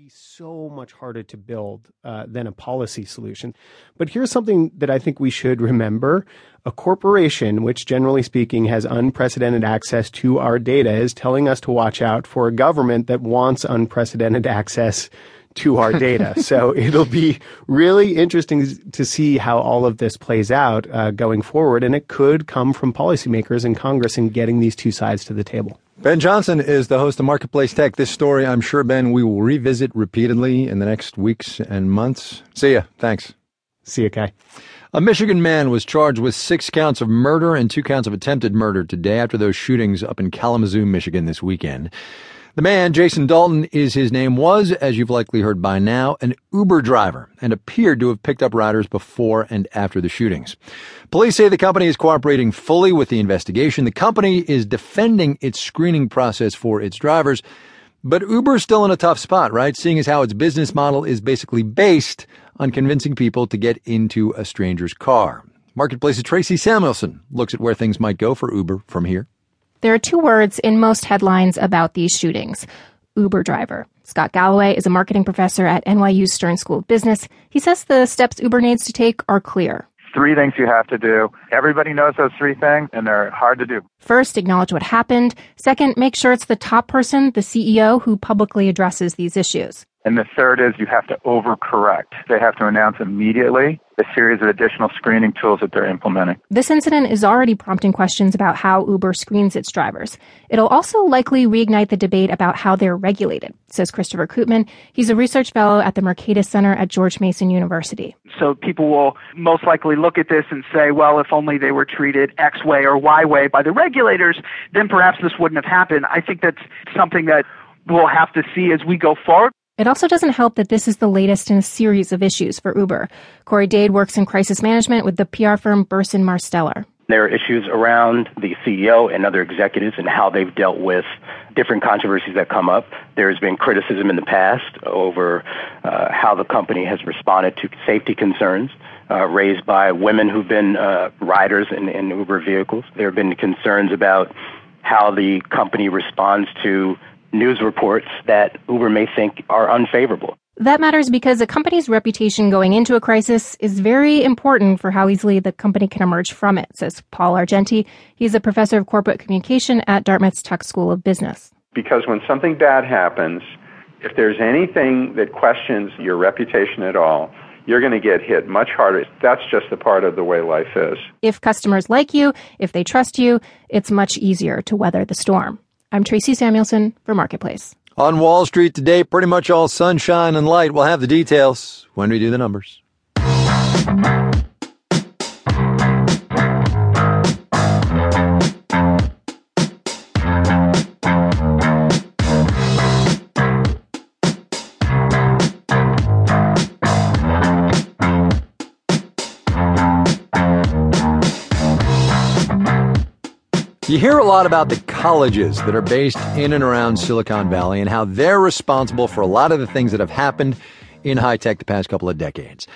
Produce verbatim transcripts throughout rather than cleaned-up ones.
be so much harder to build uh, than a policy solution. But here's something that I think we should remember. A corporation, which generally speaking has unprecedented access to our data, is telling us to watch out for a government that wants unprecedented access to our data. So it'll be really interesting to see how all of this plays out uh, going forward. And it could come from policymakers in Congress in getting these two sides to the table. Ben Johnson is the host of Marketplace Tech. This story, I'm sure, Ben, we will revisit repeatedly in the next weeks and months. See ya. Thanks. See ya, Kai. A Michigan man was charged with six counts of murder and two counts of attempted murder today after those shootings up in Kalamazoo, Michigan this weekend. The man, Jason Dalton, is his name, was, as you've likely heard by now, an Uber driver and appeared to have picked up riders before and after the shootings. Police say the company is cooperating fully with the investigation. The company is defending its screening process for its drivers. But Uber's still in a tough spot, right? Seeing as how its business model is basically based on convincing people to get into a stranger's car. Marketplace's Tracy Samuelson looks at where things might go for Uber from here. There are two words in most headlines about these shootings. Uber driver. Scott Galloway is a marketing professor at N Y U Stern School of Business. He says the steps Uber needs to take are clear. Three things you have to do. Everybody knows those three things, and they're hard to do. First, acknowledge what happened. Second, make sure it's the top person, the C E O, who publicly addresses these issues. And the third is you have to overcorrect. They have to announce immediately a series of additional screening tools that they're implementing. This incident is already prompting questions about how Uber screens its drivers. It'll also likely reignite the debate about how they're regulated, says Christopher Koopman. He's a research fellow at the Mercatus Center at George Mason University. So people will most likely look at this and say, well, if only they were treated X way or Y way by the regulators, then perhaps this wouldn't have happened. I think that's something that we'll have to see as we go forward. It also doesn't help that this is the latest in a series of issues for Uber. Corey Dade works in crisis management with the P R firm Burson Marsteller. There are issues around the C E O and other executives and how they've dealt with different controversies that come up. There has been criticism in the past over uh, how the company has responded to safety concerns uh, raised by women who've been uh, riders in, in Uber vehicles. There have been concerns about how the company responds to news reports that Uber may think are unfavorable. That matters because a company's reputation going into a crisis is very important for how easily the company can emerge from it, says Paul Argenti. He's a professor of corporate communication at Dartmouth's Tuck School of Business. Because when something bad happens, if there's anything that questions your reputation at all, you're going to get hit much harder. That's just the part of the way life is. If customers like you, if they trust you, it's much easier to weather the storm. I'm Tracy Samuelson for Marketplace. On Wall Street today, pretty much all sunshine and light. We'll have the details when we do the numbers. You hear a lot about the colleges that are based in and around Silicon Valley and how they're responsible for a lot of the things that have happened in high tech the past couple of decades.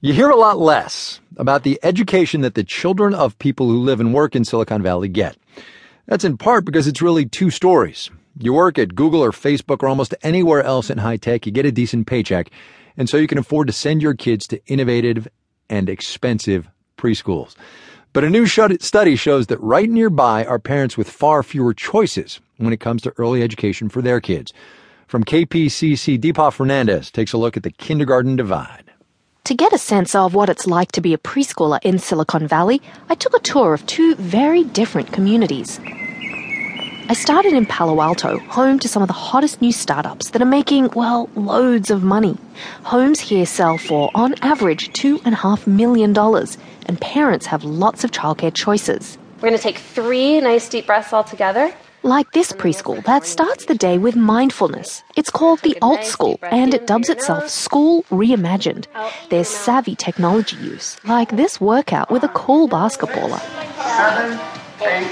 You hear a lot less about the education that the children of people who live and work in Silicon Valley get. That's in part because it's really two stories. You work at Google or Facebook or almost anywhere else in high tech, you get a decent paycheck, and so you can afford to send your kids to innovative and expensive preschools. But a new study shows that right nearby are parents with far fewer choices when it comes to early education for their kids. From K P C C, Deepa Fernandez takes a look at the kindergarten divide. To get a sense of what it's like to be a preschooler in Silicon Valley, I took a tour of two very different communities. I started in Palo Alto, home to some of the hottest new startups that are making, well, loads of money. Homes here sell for, on average, two point five million dollars. And parents have lots of childcare choices. We're going to take three nice deep breaths all together. Like this preschool that starts the day with mindfulness. It's called the Alt School, and it dubs itself School Reimagined. There's savvy technology use, like this workout with a cool basketballer. Seven, eight,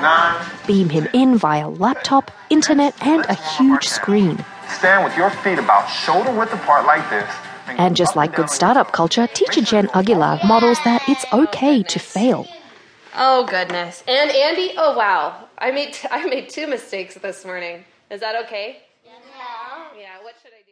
nine. Beam him in via laptop, internet, and a huge screen. Stand with your feet about shoulder width apart like this. And just like good startup culture, teacher Jen Aguilar models that it's okay to fail. Oh, goodness. And Andy, oh, wow. I made, t- I made two mistakes this morning. Is that okay?